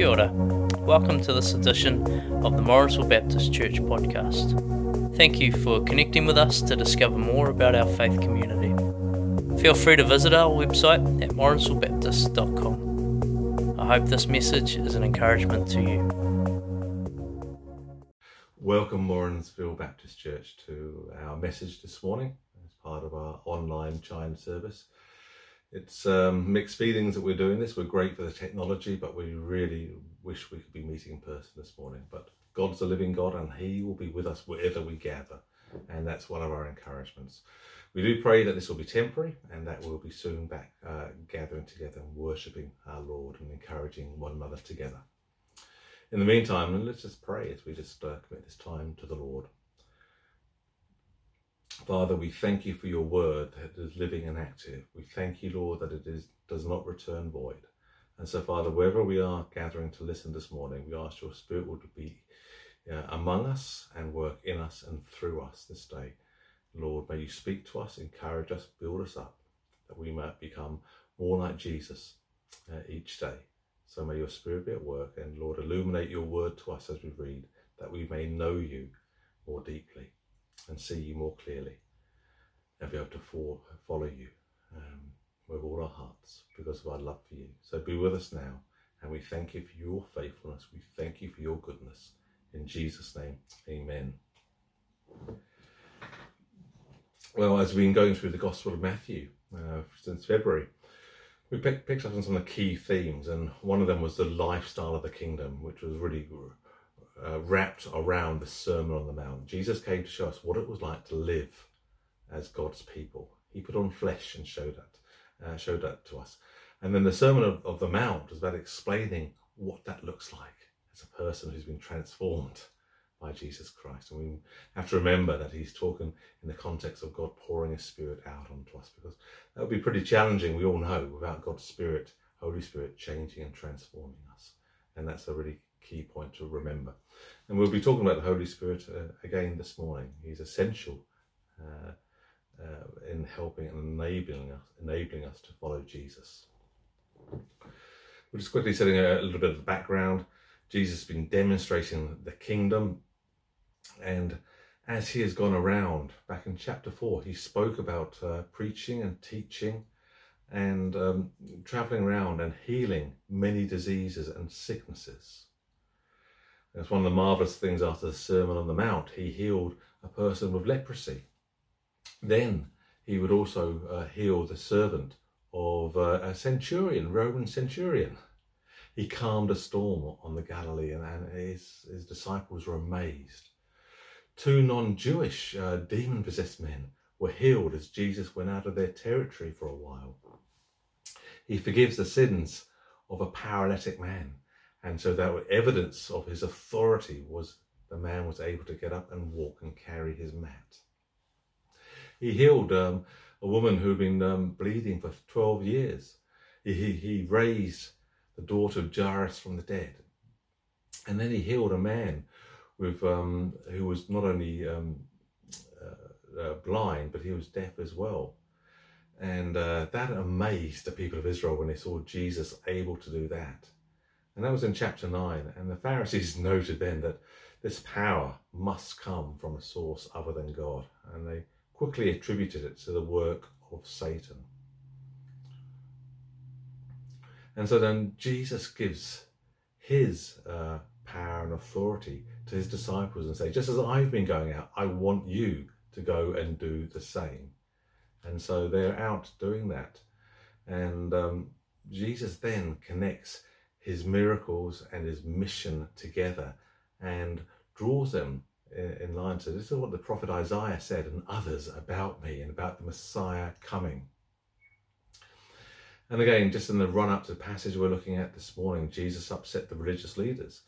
Kia ora. Welcome to this edition of the Morrinsville Baptist Church podcast. Thank you for connecting with us to discover more about our faith community. Feel free to visit our website at morrinsvillebaptist.com. I hope this message is an encouragement to you. Welcome Morrinsville Baptist Church to our message this morning as part of our online chime service. It's mixed feelings that we're doing this. We're great for the technology, but we really wish we could be meeting in person this morning. But God's a living God and he will be with us wherever we gather. And that's one of our encouragements. We do pray that this will be temporary and that we'll be soon back gathering together and worshipping our Lord and encouraging one another together. In the meantime, let's just pray as we just commit this time to the Lord. Father, we thank you for your word that is living and active. We thank you, Lord, that it does not return void. And so, Father, wherever we are gathering to listen this morning, we ask your spirit would be among us and work in us and through us this day. Lord, may you speak to us, encourage us, build us up, that we might become more like Jesus each day. So may your spirit be at work and, Lord, illuminate your word to us as we read, that we may know you more deeply and see you more clearly and be able to follow you with all our hearts because of our love for you. So be with us now, and we thank you for your faithfulness. We thank you for your goodness. In Jesus' name, amen. Well, as we've been going through the Gospel of Matthew since February, we picked up on some of the key themes, and one of them was the lifestyle of the kingdom, which was really wrapped around the Sermon on the Mount. Jesus came to show us what it was like to live as God's people. He put on flesh and showed that to us. And then the Sermon of the Mount was about explaining what that looks like as a person who's been transformed by Jesus Christ. And we have to remember that he's talking in the context of God pouring his spirit out onto us, because that would be pretty challenging, we all know, without God's spirit, Holy Spirit, changing and transforming us. And that's a really key point to remember. And we'll be talking about the Holy Spirit again this morning. He's essential in helping and enabling us to follow Jesus. We're just quickly setting a little bit of the background. Jesus has been demonstrating the kingdom, and as he has gone around, back in chapter 4, he spoke about preaching and teaching and traveling around and healing many diseases and sicknesses. That's one of the marvellous things after the Sermon on the Mount. He healed a person with leprosy. Then he would also heal the servant of a Roman centurion. He calmed a storm on the Galilee, and his disciples were amazed. 2 non-Jewish demon-possessed men were healed as Jesus went out of their territory for a while. He forgives the sins of a paralytic man. And so that evidence of his authority was the man was able to get up and walk and carry his mat. He healed a woman who'd been bleeding for 12 years. He raised the daughter of Jairus from the dead. And then he healed a man with who was not only blind, but he was deaf as well. And that amazed the people of Israel when they saw Jesus able to do that. And that was in chapter 9, and the Pharisees noted then that this power must come from a source other than God, and they quickly attributed it to the work of Satan. And so then Jesus gives his power and authority to his disciples and say, just as I've been going out, I want you to go and do the same. And so they're out doing that. And Jesus then connects his miracles and his mission together and draws them in line. So this is what the prophet Isaiah said and others about me and about the Messiah coming. And again, just in the run up to the passage we're looking at this morning, Jesus upset the religious leaders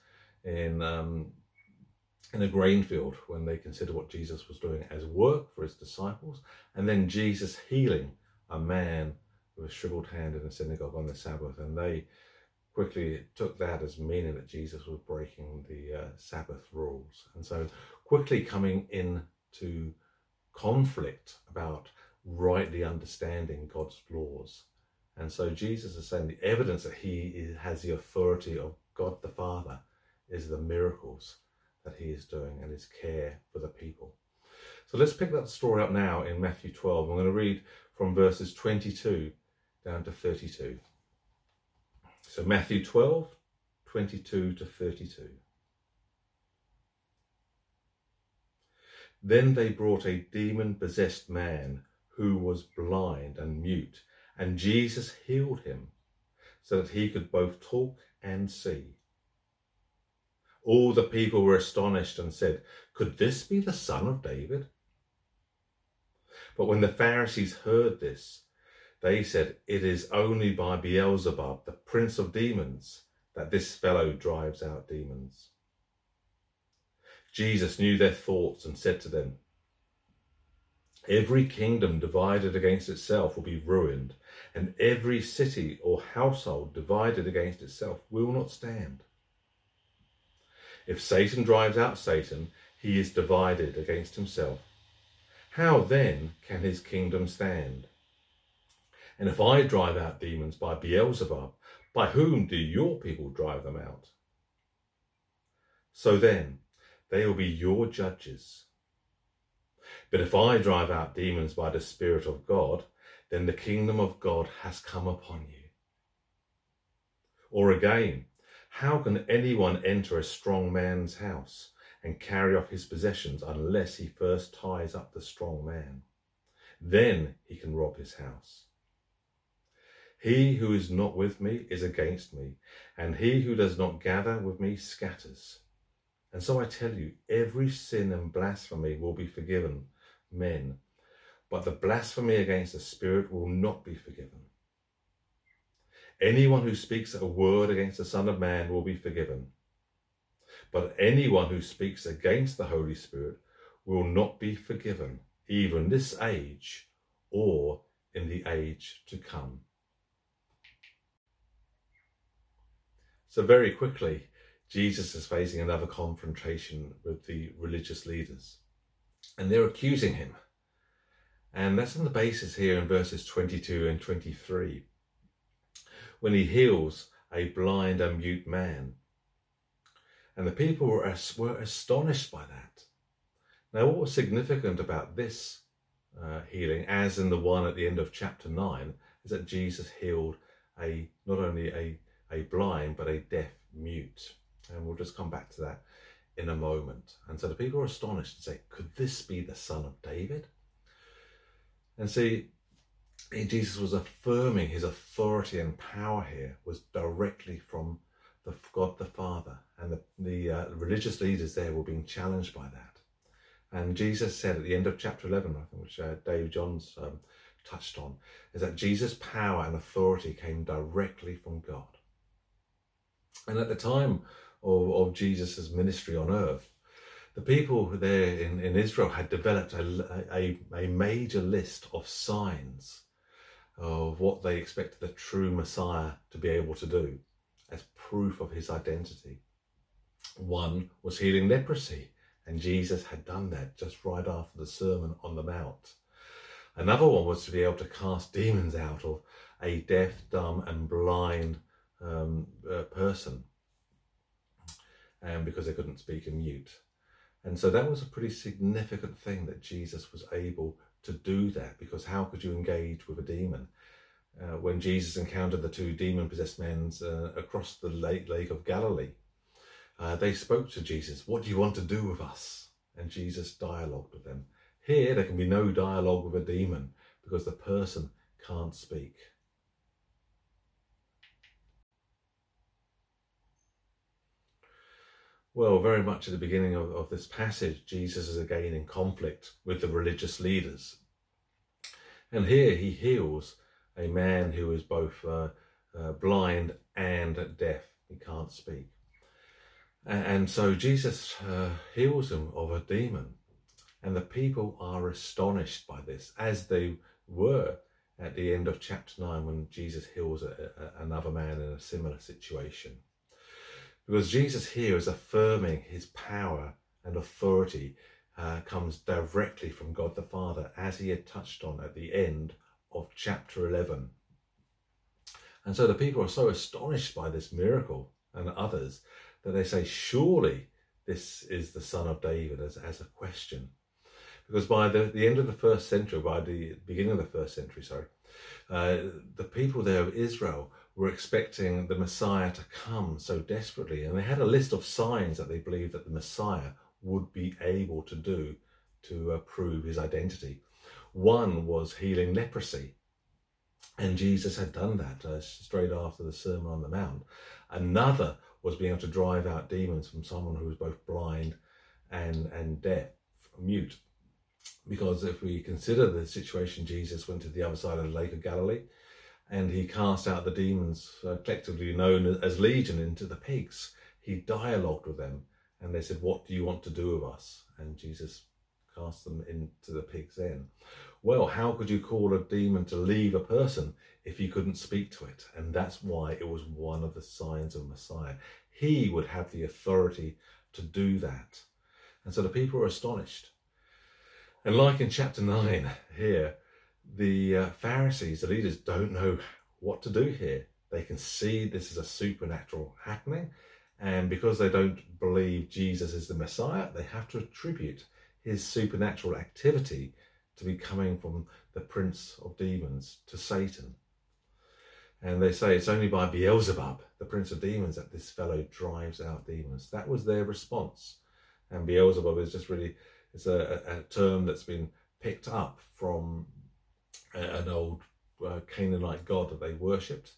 in a grain field when they considered what Jesus was doing as work for his disciples, and then Jesus healing a man with a shriveled hand in a synagogue on the Sabbath, and they quickly took that as meaning that Jesus was breaking the Sabbath rules. And so quickly coming into conflict about rightly understanding God's laws. And so Jesus is saying the evidence that he has the authority of God the Father is the miracles that he is doing and his care for the people. So let's pick that story up now in Matthew 12. I'm going to read from verses 22 down to 32. So Matthew 12, 22 to 32. Then they brought a demon-possessed man who was blind and mute, and Jesus healed him so that he could both talk and see. All the people were astonished and said, "Could this be the son of David?" But when the Pharisees heard this, they said, "It is only by Beelzebub, the prince of demons, that this fellow drives out demons." Jesus knew their thoughts and said to them, "Every kingdom divided against itself will be ruined, and every city or household divided against itself will not stand. If Satan drives out Satan, he is divided against himself. How then can his kingdom stand? And if I drive out demons by Beelzebub, by whom do your people drive them out? So then, they will be your judges. But if I drive out demons by the Spirit of God, then the kingdom of God has come upon you. Or again, how can anyone enter a strong man's house and carry off his possessions unless he first ties up the strong man? Then he can rob his house. He who is not with me is against me, and he who does not gather with me scatters. And so I tell you, every sin and blasphemy will be forgiven men, but the blasphemy against the Spirit will not be forgiven. Anyone who speaks a word against the Son of Man will be forgiven, but anyone who speaks against the Holy Spirit will not be forgiven, even this age or in the age to come." So very quickly, Jesus is facing another confrontation with the religious leaders, and they're accusing him. And that's on the basis here in verses 22 and 23, when he heals a blind and mute man. And the people were astonished by that. Now, what was significant about this healing, as in the one at the end of chapter 9, is that Jesus healed not only a blind, but a deaf mute. And we'll just come back to that in a moment. And so the people are astonished and say, "Could this be the son of David?" And see, Jesus was affirming his authority and power here was directly from the God the Father. And the religious leaders there were being challenged by that. And Jesus said at the end of chapter 11, I think, which Dave Johns touched on, is that Jesus' power and authority came directly from God. And at the time of Jesus' ministry on earth, the people there in Israel had developed a major list of signs of what they expected the true Messiah to be able to do as proof of his identity. One was healing leprosy, and Jesus had done that just right after the Sermon on the Mount. Another one was to be able to cast demons out of a deaf, dumb and blind person, and because they couldn't speak in mute. And so that was a pretty significant thing that Jesus was able to do that, because how could you engage with a demon? When Jesus encountered the two demon-possessed men across the lake of Galilee, they spoke to Jesus, "What do you want to do with us?" And Jesus dialogued with them. Here there can be no dialogue with a demon because the person can't speak. Well, very much at the beginning of this passage, Jesus is again in conflict with the religious leaders. And here he heals a man who is both blind and deaf. He can't speak. And so Jesus heals him of a demon. And the people are astonished by this, as they were at the end of chapter 9 when Jesus heals another man in a similar situation. Because Jesus here is affirming his power and authority comes directly from God the Father, as he had touched on at the end of chapter 11. And so the people are so astonished by this miracle and others that they say, surely this is the son of David, as a question. Because by the end of the first century, by the beginning of the first century, the people there of Israel were expecting the Messiah to come so desperately. And they had a list of signs that they believed that the Messiah would be able to do to prove his identity. One was healing leprosy. And Jesus had done that straight after the Sermon on the Mount. Another was being able to drive out demons from someone who was both blind and deaf, mute. Because if we consider the situation, Jesus went to the other side of the Lake of Galilee and he cast out the demons, collectively known as Legion, into the pigs. He dialogued with them and they said, what do you want to do with us? And Jesus cast them into the pigs then. Well, how could you call a demon to leave a person if you couldn't speak to it? And that's why it was one of the signs of Messiah. He would have the authority to do that. And so the people were astonished. And like in chapter 9 here, the Pharisees, the leaders, don't know what to do here. They can see this is a supernatural happening. And because they don't believe Jesus is the Messiah, they have to attribute his supernatural activity to be coming from the prince of demons, to Satan. And they say it's only by Beelzebub, the prince of demons, that this fellow drives out demons. That was their response. And Beelzebub is just really, it's a term that's been picked up from an old Canaanite god that they worshipped,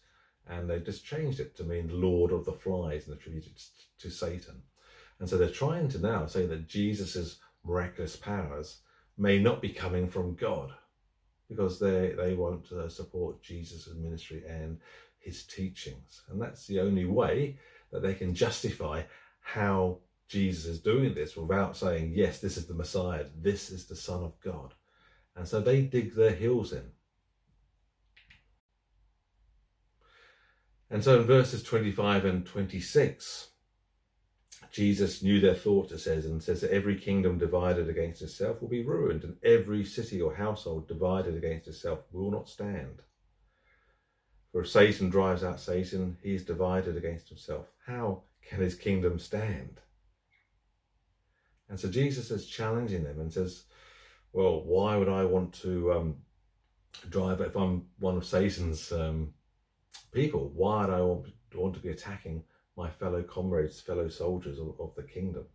and they just changed it to mean Lord of the Flies and attributed it to Satan. And so they're trying to now say that Jesus's miraculous powers may not be coming from God, because they won't support Jesus' ministry and his teachings. And that's the only way that they can justify how Jesus is doing this without saying, yes, this is the Messiah, this is the Son of God. And so they dig their heels in. And so in verses 25 and 26, Jesus knew their thoughts, it says, and says that every kingdom divided against itself will be ruined, and every city or household divided against itself will not stand. For if Satan drives out Satan, he is divided against himself. How can his kingdom stand? And so Jesus is challenging them and says, well, why would I want to drive, if I'm one of Satan's people, why would I want to be attacking my fellow comrades, fellow soldiers of the kingdom?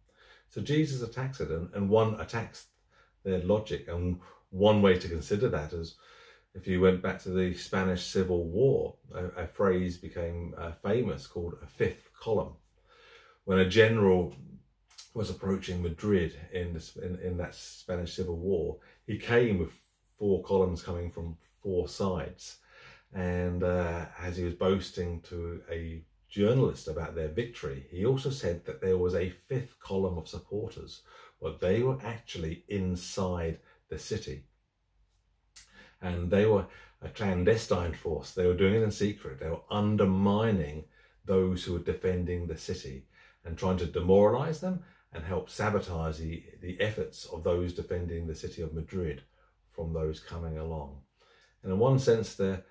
So Jesus attacks it, and one attacks their logic. And one way to consider that is, if you went back to the Spanish Civil War, a phrase became famous called a fifth column. When a general was approaching Madrid in that Spanish Civil War, he came with four columns coming from four sides. And as he was boasting to a journalist about their victory, he also said that there was a fifth column of supporters, but they were actually inside the city. And they were a clandestine force. They were doing it in secret. They were undermining those who were defending the city and trying to demoralize them and help sabotage the efforts of those defending the city of Madrid from those coming along. And in one sense, they're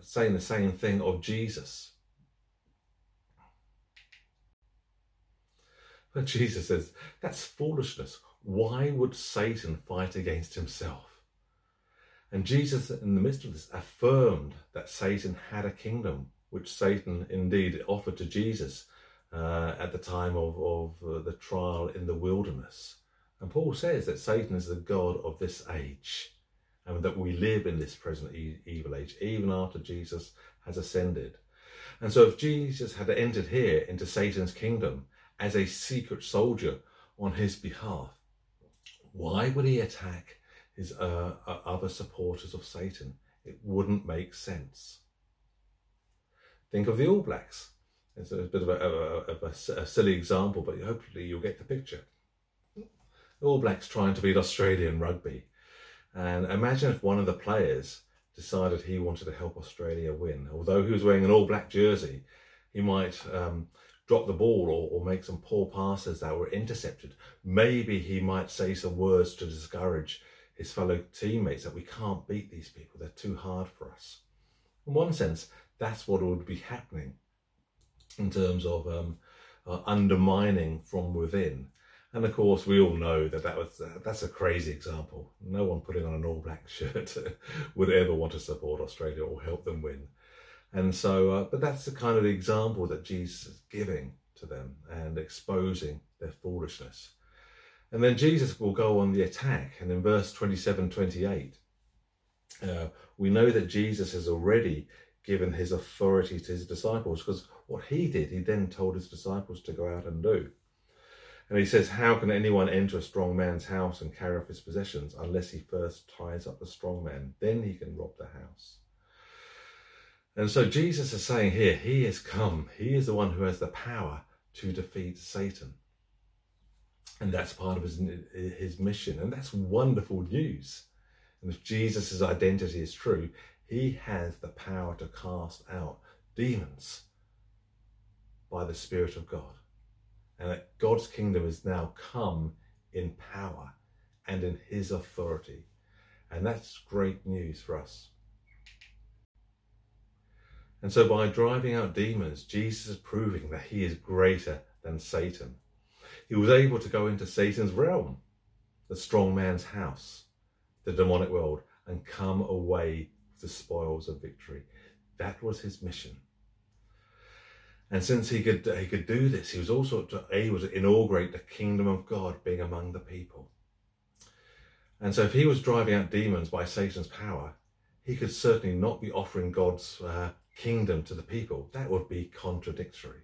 saying the same thing of Jesus. But Jesus says, that's foolishness. Why would Satan fight against himself? And Jesus, in the midst of this, affirmed that Satan had a kingdom, which Satan indeed offered to Jesus at the time of the trial in the wilderness. And Paul says that Satan is the god of this age, and that we live in this present evil age, even after Jesus has ascended. And so if Jesus had entered here into Satan's kingdom as a secret soldier on his behalf, why would he attack his other supporters of Satan? It wouldn't make sense. Think of the All Blacks. It's a bit of a silly example, but hopefully you'll get the picture. The All Blacks trying to beat Australia in rugby. And imagine if one of the players decided he wanted to help Australia win. Although he was wearing an All Black jersey, he might drop the ball or make some poor passes that were intercepted. Maybe he might say some words to discourage his fellow teammates that we can't beat these people, they're too hard for us. In one sense, That's what would be happening in terms of undermining from within. And of course, we all know that that's a crazy example. No one putting on an All Black shirt would ever want to support Australia or help them win. And so, but that's the kind of example that Jesus is giving to them and exposing their foolishness. And then Jesus will go on the attack. And in verse 27-28, we know that Jesus has already given his authority to his disciples, because what he did, he then told his disciples to go out and do. And he says, how can anyone enter a strong man's house and carry off his possessions unless he first ties up the strong man? Then he can rob the house. And so Jesus is saying here, he has come. He is the one who has the power to defeat Satan. And that's part of his mission. And that's wonderful news. And if Jesus' identity is true, he has the power to cast out demons by the Spirit of God. And that God's kingdom has now come in power and in his authority. And that's great news for us. And so by driving out demons, Jesus is proving that he is greater than Satan. He was able to go into Satan's realm, the strong man's house, the demonic world, and come away with the spoils of victory. That was his mission. And since he could do this, he was also able to inaugurate the kingdom of God being among the people. And so if he was driving out demons by Satan's power, he could certainly not be offering God's kingdom to the people. That would be contradictory.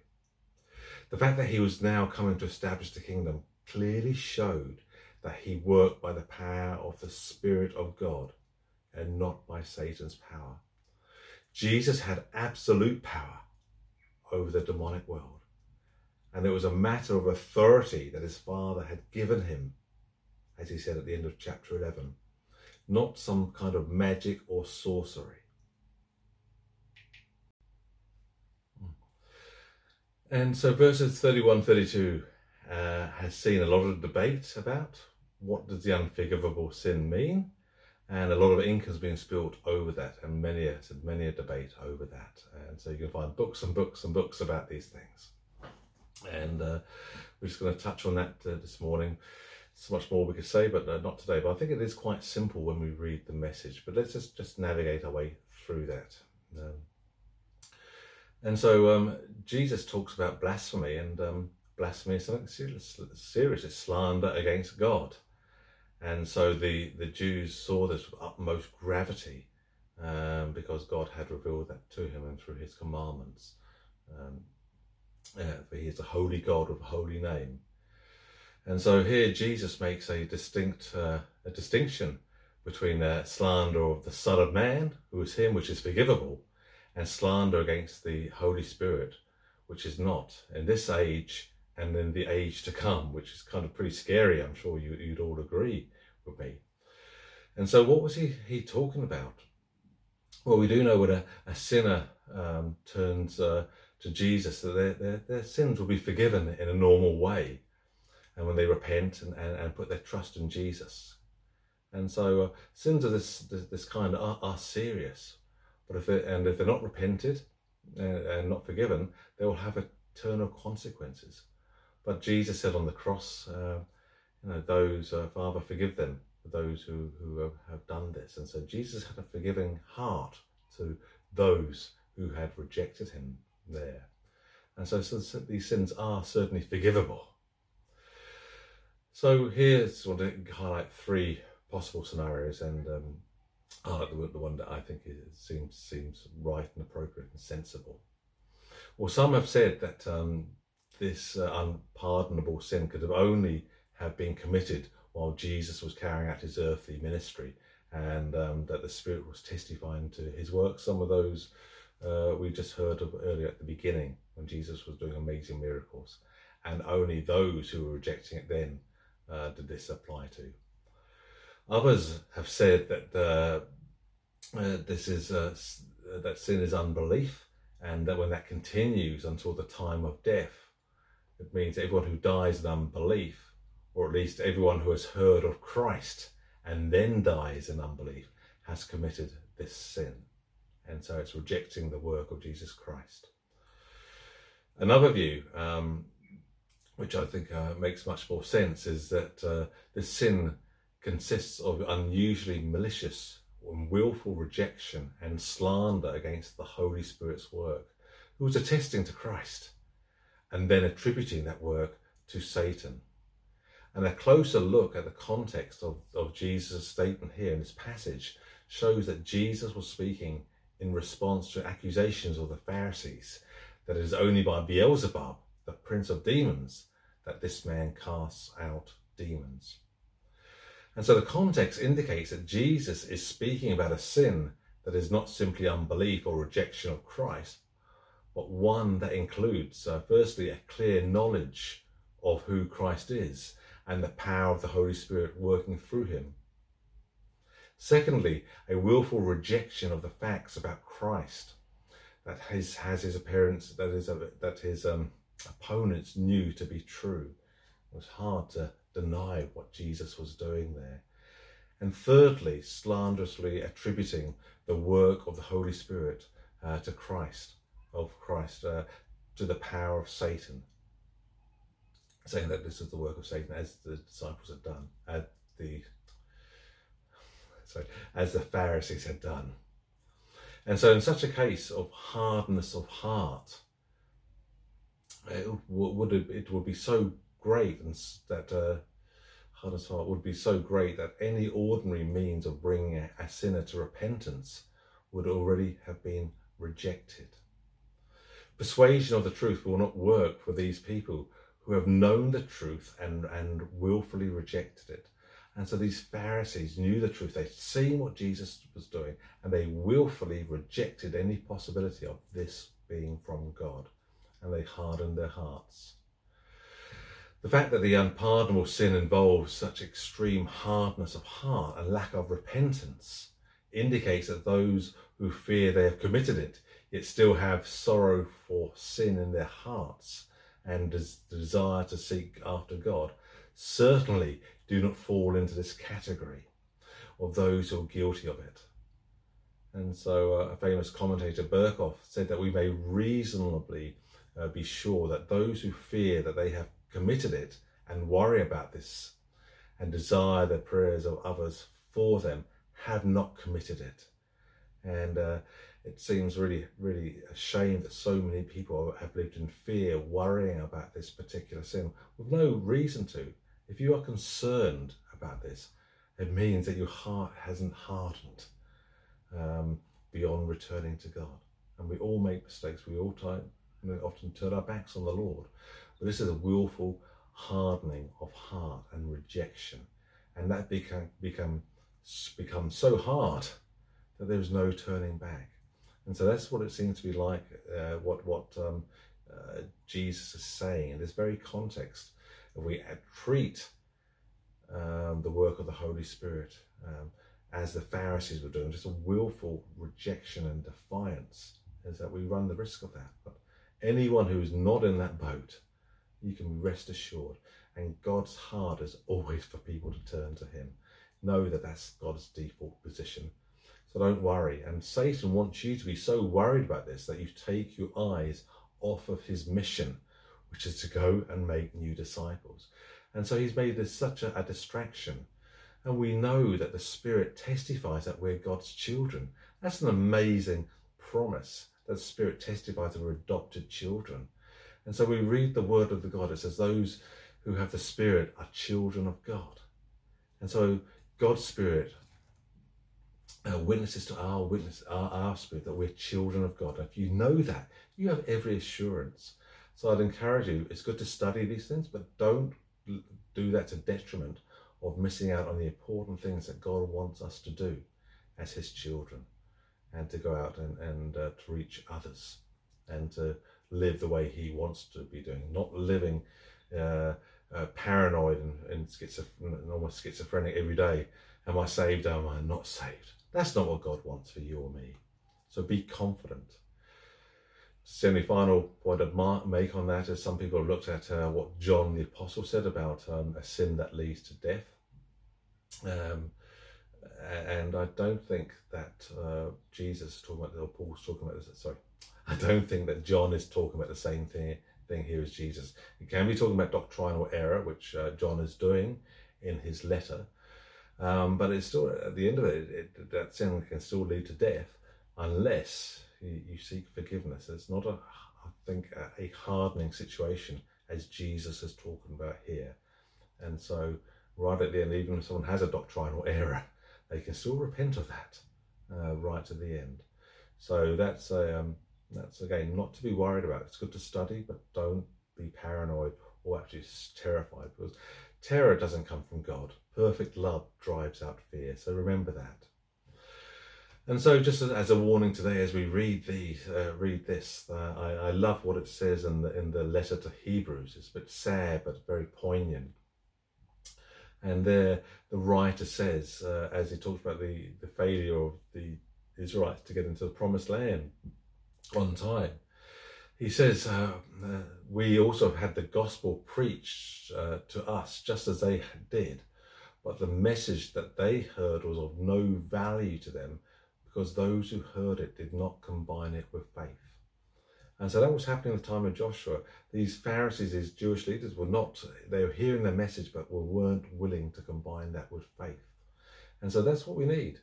The fact that he was now coming to establish the kingdom clearly showed that he worked by the power of the Spirit of God and not by Satan's power. Jesus had absolute power over the demonic world, and it was a matter of authority that his Father had given him, as he said at the end of chapter 11, not some kind of magic or sorcery. And so verses 31-32 has seen a lot of debate about what does the unforgivable sin mean, and a lot of ink has been spilled over that, and many a debate over that. And so you can find books and books and books about these things. And we're just going to touch on that this morning. There's much more we could say, but not today. But I think it is quite simple when we read the message. But let's just navigate our way through that. And so Jesus talks about blasphemy, and blasphemy is something serious. It's slander against God. And so the Jews saw this with utmost gravity because God had revealed that to him and through his commandments. For he is a holy God with a holy name. And so here Jesus makes a distinction between slander of the Son of Man, who is him, which is forgivable, and slander against the Holy Spirit, which is not. In this age, and in the age to come, which is kind of pretty scary. I'm sure you'd all agree with me. And so what was he talking about? Well, we do know when a sinner turns to Jesus, that their sins will be forgiven in a normal way, and when they repent and put their trust in Jesus. And so sins of this kind are serious, but if they're not repented and not forgiven, they will have eternal consequences. But Jesus said on the cross, those, Father, forgive them, those who have done this. And so Jesus had a forgiving heart to those who had rejected him there. And so these sins are certainly forgivable. So here I just want to highlight three possible scenarios, and the one that I think seems right and appropriate and sensible. Well, some have said that this unpardonable sin could have only have been committed while Jesus was carrying out his earthly ministry, and that the Spirit was testifying to his work. Some of those we just heard of earlier at the beginning, when Jesus was doing amazing miracles, and only those who were rejecting it then did this apply to. Others have said that that sin is unbelief, and that when that continues until the time of death, it means everyone who dies in unbelief, or at least everyone who has heard of Christ and then dies in unbelief, has committed this sin. And so it's rejecting the work of Jesus Christ. Another view, which I think makes much more sense, is that this sin consists of unusually malicious and willful rejection and slander against the Holy Spirit's work, who was attesting to Christ and then attributing that work to Satan. And a closer look at the context of Jesus' statement here in this passage shows that Jesus was speaking in response to accusations of the Pharisees that it is only by Beelzebub, the prince of demons, that this man casts out demons. And so the context indicates that Jesus is speaking about a sin that is not simply unbelief or rejection of Christ, but one that includes, firstly, a clear knowledge of who Christ is and the power of the Holy Spirit working through him. Secondly, a willful rejection of the facts about Christ that his opponents knew to be true. It was hard to deny what Jesus was doing there. And thirdly, slanderously attributing the work of the Holy Spirit to Christ, to the power of Satan, saying that this is the work of Satan, as the disciples had done, as the Pharisees had done. And so in such a case of hardness of heart, it would be so great that hardness of heart would be so great that any ordinary means of bringing a sinner to repentance would already have been rejected. Persuasion of the truth will not work for these people who have known the truth and willfully rejected it. And so these Pharisees knew the truth. They'd seen what Jesus was doing, and they willfully rejected any possibility of this being from God, and they hardened their hearts. The fact that the unpardonable sin involves such extreme hardness of heart and lack of repentance indicates that those who fear they have committed it, yet still have sorrow for sin in their hearts and the desire to seek after God, certainly do not fall into this category of those who are guilty of it. And so a famous commentator, Berkhoff, said that we may reasonably be sure that those who fear that they have committed it and worry about this and desire the prayers of others for them have not committed it. And it seems really, really a shame that so many people have lived in fear, worrying about this particular sin with no reason to. If you are concerned about this, it means that your heart hasn't hardened beyond returning to God. And we all make mistakes. We all often turn our backs on the Lord. But this is a willful hardening of heart and rejection. And that becomes so hard that there's no turning back. And so that's what it seems to be like, what Jesus is saying in this very context. If we treat the work of the Holy Spirit as the Pharisees were doing, just a willful rejection and defiance, is that we run the risk of that. But anyone who is not in that boat, you can rest assured, and God's heart is always for people to turn to him. Know that that's God's default position. So don't worry. And Satan wants you to be so worried about this that you take your eyes off of his mission, which is to go and make new disciples. And so he's made this such a distraction. And we know that the Spirit testifies that we're God's children. That's an amazing promise, that the Spirit testifies that we're adopted children. And so we read the word of the God. It says those who have the Spirit are children of God. And so God's Spirit witnesses to our spirit that we're children of God. And if you know that, you have every assurance. So I'd encourage you, it's good to study these things, but don't do that to detriment of missing out on the important things that God wants us to do as his children, and to go out and to reach others and to live the way he wants to be doing, not living paranoid and almost schizophrenic every day. Am I saved? Am I not saved? That's not what God wants for you or me. So be confident. Semi-final point I'd make on that is some people have looked at what John the Apostle said about a sin that leads to death. And I don't think that Jesus is talking about, or Paul's talking about this, sorry, I don't think that John is talking about the same thing here as Jesus. He can be talking about doctrinal error, which John is doing in his letter, but it's still, at the end of it, that sin can still lead to death unless you seek forgiveness. It's not, I think, a hardening situation as Jesus is talking about here. And so right at the end, even if someone has a doctrinal error, they can still repent of that right at the end. So that's again, not to be worried about. It's good to study, but don't be paranoid or actually terrified, because terror doesn't come from God. Perfect love drives out fear. So remember that. And so just as a warning today, as we read this, I love what it says in the letter to Hebrews. It's a bit sad, but very poignant. And there the writer says, as he talks about the failure of the Israelites to get into the promised land on time, he says, we also had the gospel preached to us just as they did, but the message that they heard was of no value to them, because those who heard it did not combine it with faith. And so that was happening in the time of Joshua. These Pharisees, these Jewish leaders, they were hearing the message, but weren't willing to combine that with faith. And so that's what we need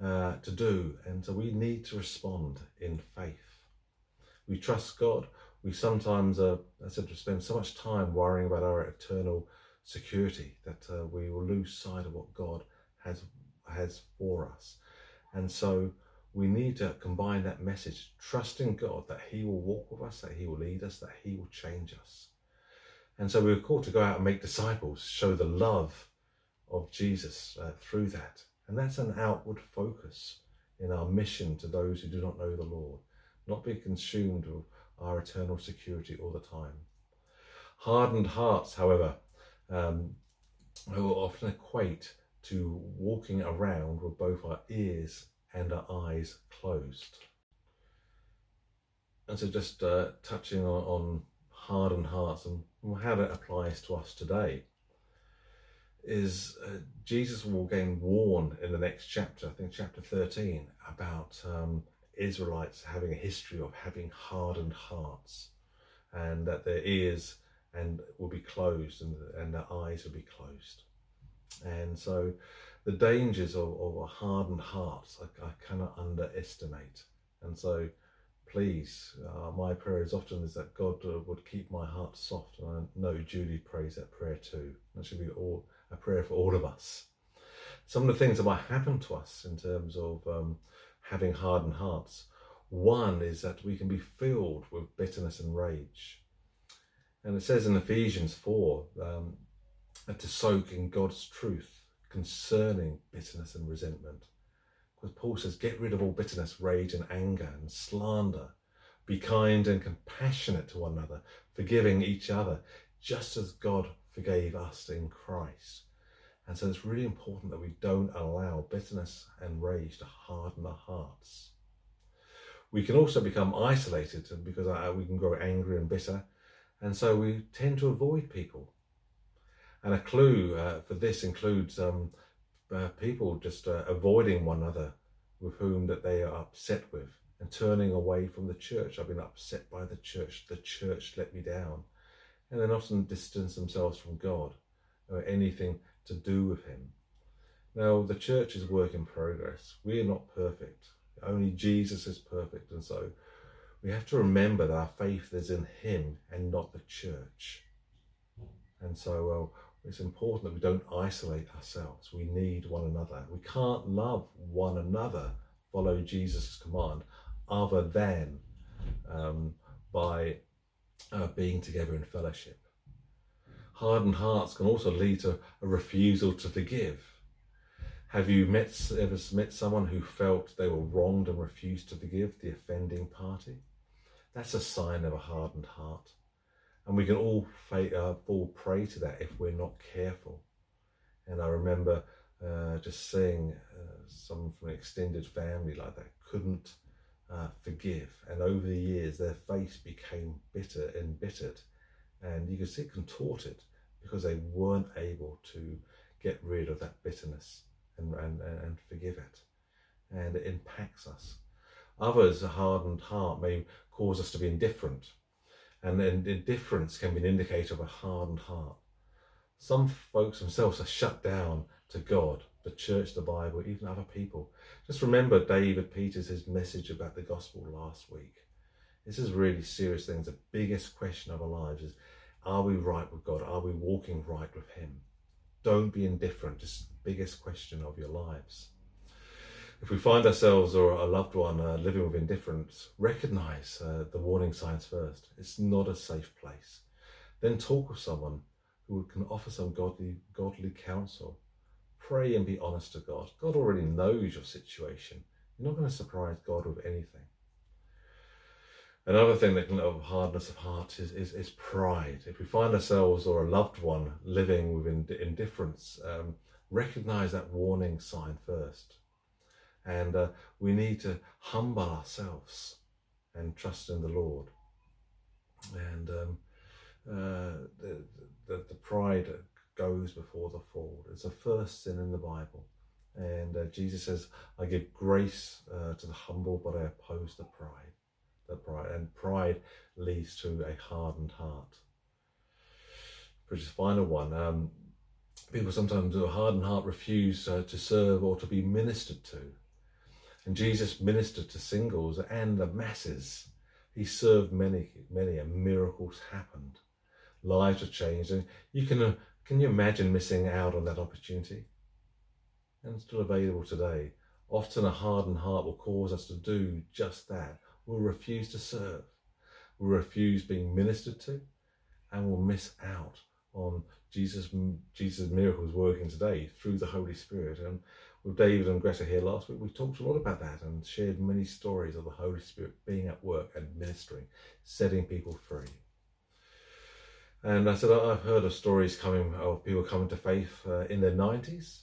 to do. And so we need to respond in faith. We trust God. We sometimes, we spend so much time worrying about our eternal security that we will lose sight of what God has for us. And so we need to combine that message, trusting God that he will walk with us, that he will lead us, that he will change us. And so we're called to go out and make disciples, show the love of Jesus through that. And that's an outward focus in our mission to those who do not know the Lord, not be consumed with our eternal security all the time. Hardened hearts, however, will often equate to walking around with both our ears and our eyes closed. And so just touching on hardened hearts and how that applies to us today is Jesus will again warn in the next chapter, I think chapter 13, about Israelites having a history of having hardened hearts, and that their ears will be closed and their eyes will be closed. And so the dangers of a hardened heart, I cannot underestimate. And so please, my prayer is often is that God would keep my heart soft. And I know Judy prays that prayer too. That should be a prayer for all of us. Some of the things that might happen to us in terms of having hardened hearts. One is that we can be filled with bitterness and rage. And it says in Ephesians 4, to soak in God's truth concerning bitterness and resentment. Because Paul says, get rid of all bitterness, rage and anger and slander. Be kind and compassionate to one another, forgiving each other, just as God forgave us in Christ. And so it's really important that we don't allow bitterness and rage to harden our hearts. We can also become isolated because we can grow angry and bitter. And so we tend to avoid people. And a clue for this includes people just avoiding one another with whom that they are upset with, and turning away from the church. I've been upset by the church let me down. And then often distance themselves from God or anything to do with him. Now the church is a work in progress. We are not perfect. Only Jesus is perfect. And so we have to remember that our faith is in him and not the church. And so it's important that we don't isolate ourselves. We need one another. We can't love one another, follow Jesus' command, other than by being together in fellowship. Hardened hearts can also lead to a refusal to forgive. Have you ever met someone who felt they were wronged and refused to forgive the offending party? That's a sign of a hardened heart. And we can all fall prey to that if we're not careful. And I remember just seeing someone from an extended family like that couldn't forgive. And over the years, their face became bitter, embittered. And you could see it contorted because they weren't able to get rid of that bitterness and forgive it. And it impacts us. Others, a hardened heart may cause us to be indifferent. And indifference can be an indicator of a hardened heart. Some folks themselves are shut down to God, the church, the Bible, even other people. Just remember David Peters, his message about the gospel last week. This is really serious things. The biggest question of our lives is, are we right with God? Are we walking right with him? Don't be indifferent. This is the biggest question of your lives. If we find ourselves or a loved one living with indifference, recognize the warning signs first. It's not a safe place. Then talk with someone who can offer some godly counsel. Pray and be honest to God. God already knows your situation. You're not going to surprise God with anything. Another thing that can have hardness of heart is pride. If we find ourselves or a loved one living with indifference, recognize that warning sign first. And we need to humble ourselves and trust in the Lord. And the pride goes before the fall. It's the first sin in the Bible. And Jesus says, I give grace to the humble, but I oppose the pride. And pride leads to a hardened heart. Which is the final one. People sometimes with a hardened heart refuse to serve or to be ministered to. And Jesus ministered to singles and the masses. He served many, and miracles happened. Lives are changed, and you can you imagine missing out on that opportunity? And it's still available today. Often a hardened heart will cause us to do just that. We'll refuse to serve, we'll refuse being ministered to, and we'll miss out on Jesus' miracles working today through the Holy Spirit. And with David and Greta here last week, we talked a lot about that and shared many stories of the Holy Spirit being at work and ministering, setting people free. And I said, I've heard of stories coming of people coming to faith in their 90s.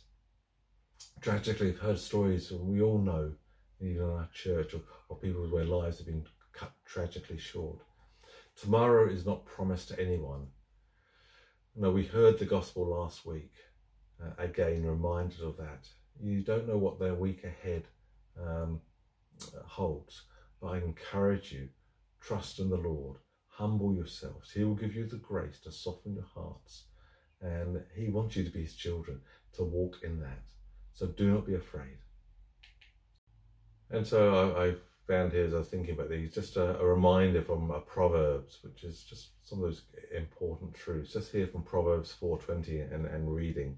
Tragically, I've heard stories we all know, even in our church, or people where lives have been cut tragically short. Tomorrow is not promised to anyone. No, we heard the gospel last week. Again, reminded of that. You don't know what their week ahead holds, but I encourage you, trust in the Lord, humble yourselves. He will give you the grace to soften your hearts, and he wants you to be his children, to walk in that. So do not be afraid. And so I found here, as I was thinking about these, just a reminder from Proverbs, which is just some of those important truths. Just here from Proverbs 4:20 and reading.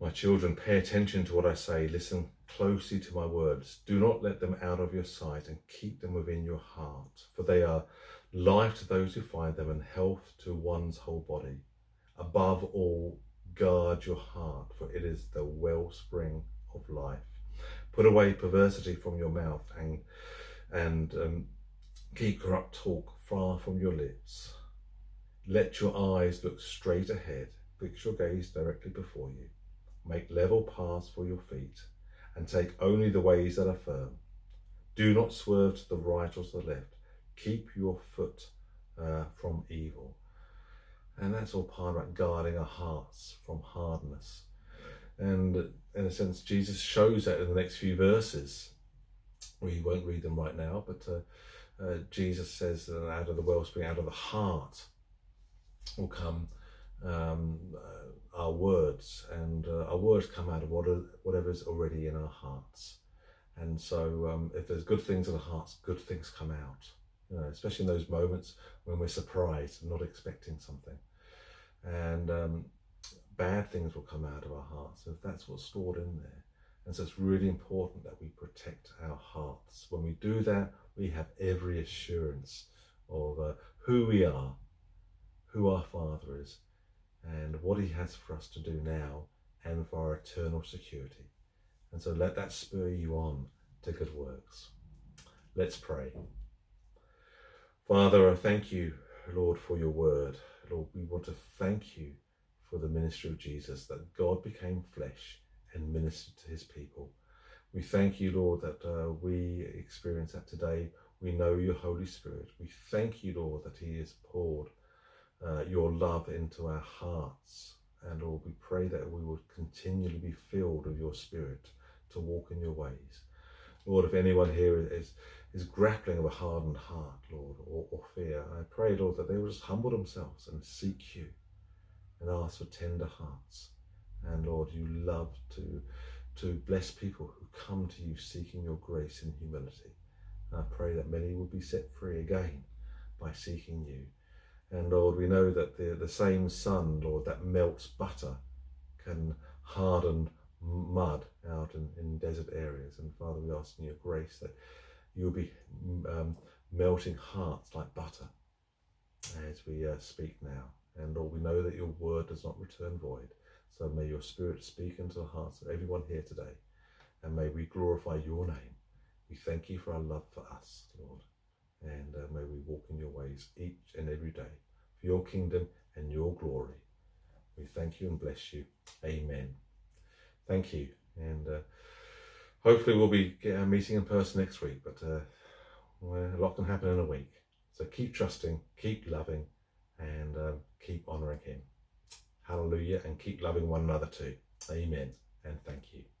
My children, pay attention to what I say. Listen closely to my words. Do not let them out of your sight, and keep them within your heart. For they are life to those who find them, and health to one's whole body. Above all, guard your heart, for it is the wellspring of life. Put away perversity from your mouth, and keep corrupt talk far from your lips. Let your eyes look straight ahead. Fix your gaze directly before you. Make level paths for your feet, and take only the ways that are firm. Do not swerve to the right or to the left. Keep your foot from evil. And that's all part about guarding our hearts from hardness. And in a sense, Jesus shows that in the next few verses. We won't read them right now, but Jesus says that out of the wellspring, out of the heart, will come our words, and our words come out of whatever is already in our hearts. And so if there's good things in our hearts, good things come out, especially in those moments when we're surprised and not expecting something. And bad things will come out of our hearts if that's what's stored in there. And so it's really important that we protect our hearts. When we do that, we have every assurance of who we are, who our Father is, and what he has for us to do now and for our eternal security. And so let that spur you on to good works. Let's pray. Father, I thank you, Lord, for your word. Lord, we want to thank you for the ministry of Jesus, that God became flesh and ministered to his people. We thank you, Lord, that we experience that today. We know your Holy Spirit. We thank you, Lord, that he has poured your love into our hearts And Lord, we pray that we will continually be filled with your Spirit to walk in your ways. Lord, if anyone here is grappling with a hardened heart, Lord, or fear, I pray, Lord, that they will just humble themselves and seek you and ask for tender hearts. And Lord, you love to bless people who come to you seeking your grace and humility. And I pray that many will be set free again by seeking you. And Lord, we know that the same sun, Lord, that melts butter can harden mud out in desert areas. And Father, we ask in your grace that you'll be melting hearts like butter as we speak now. And Lord, we know that your word does not return void. So may your Spirit speak into the hearts of everyone here today. And may we glorify your name. We thank you for our love for us, Lord. And may we walk in your ways each and every day for your kingdom and your glory. We thank you and bless you. Amen. Thank you. And hopefully we'll be meeting in person next week. But a lot can happen in a week. So keep trusting, keep loving, and keep honouring him. Hallelujah. And keep loving one another too. Amen. And thank you.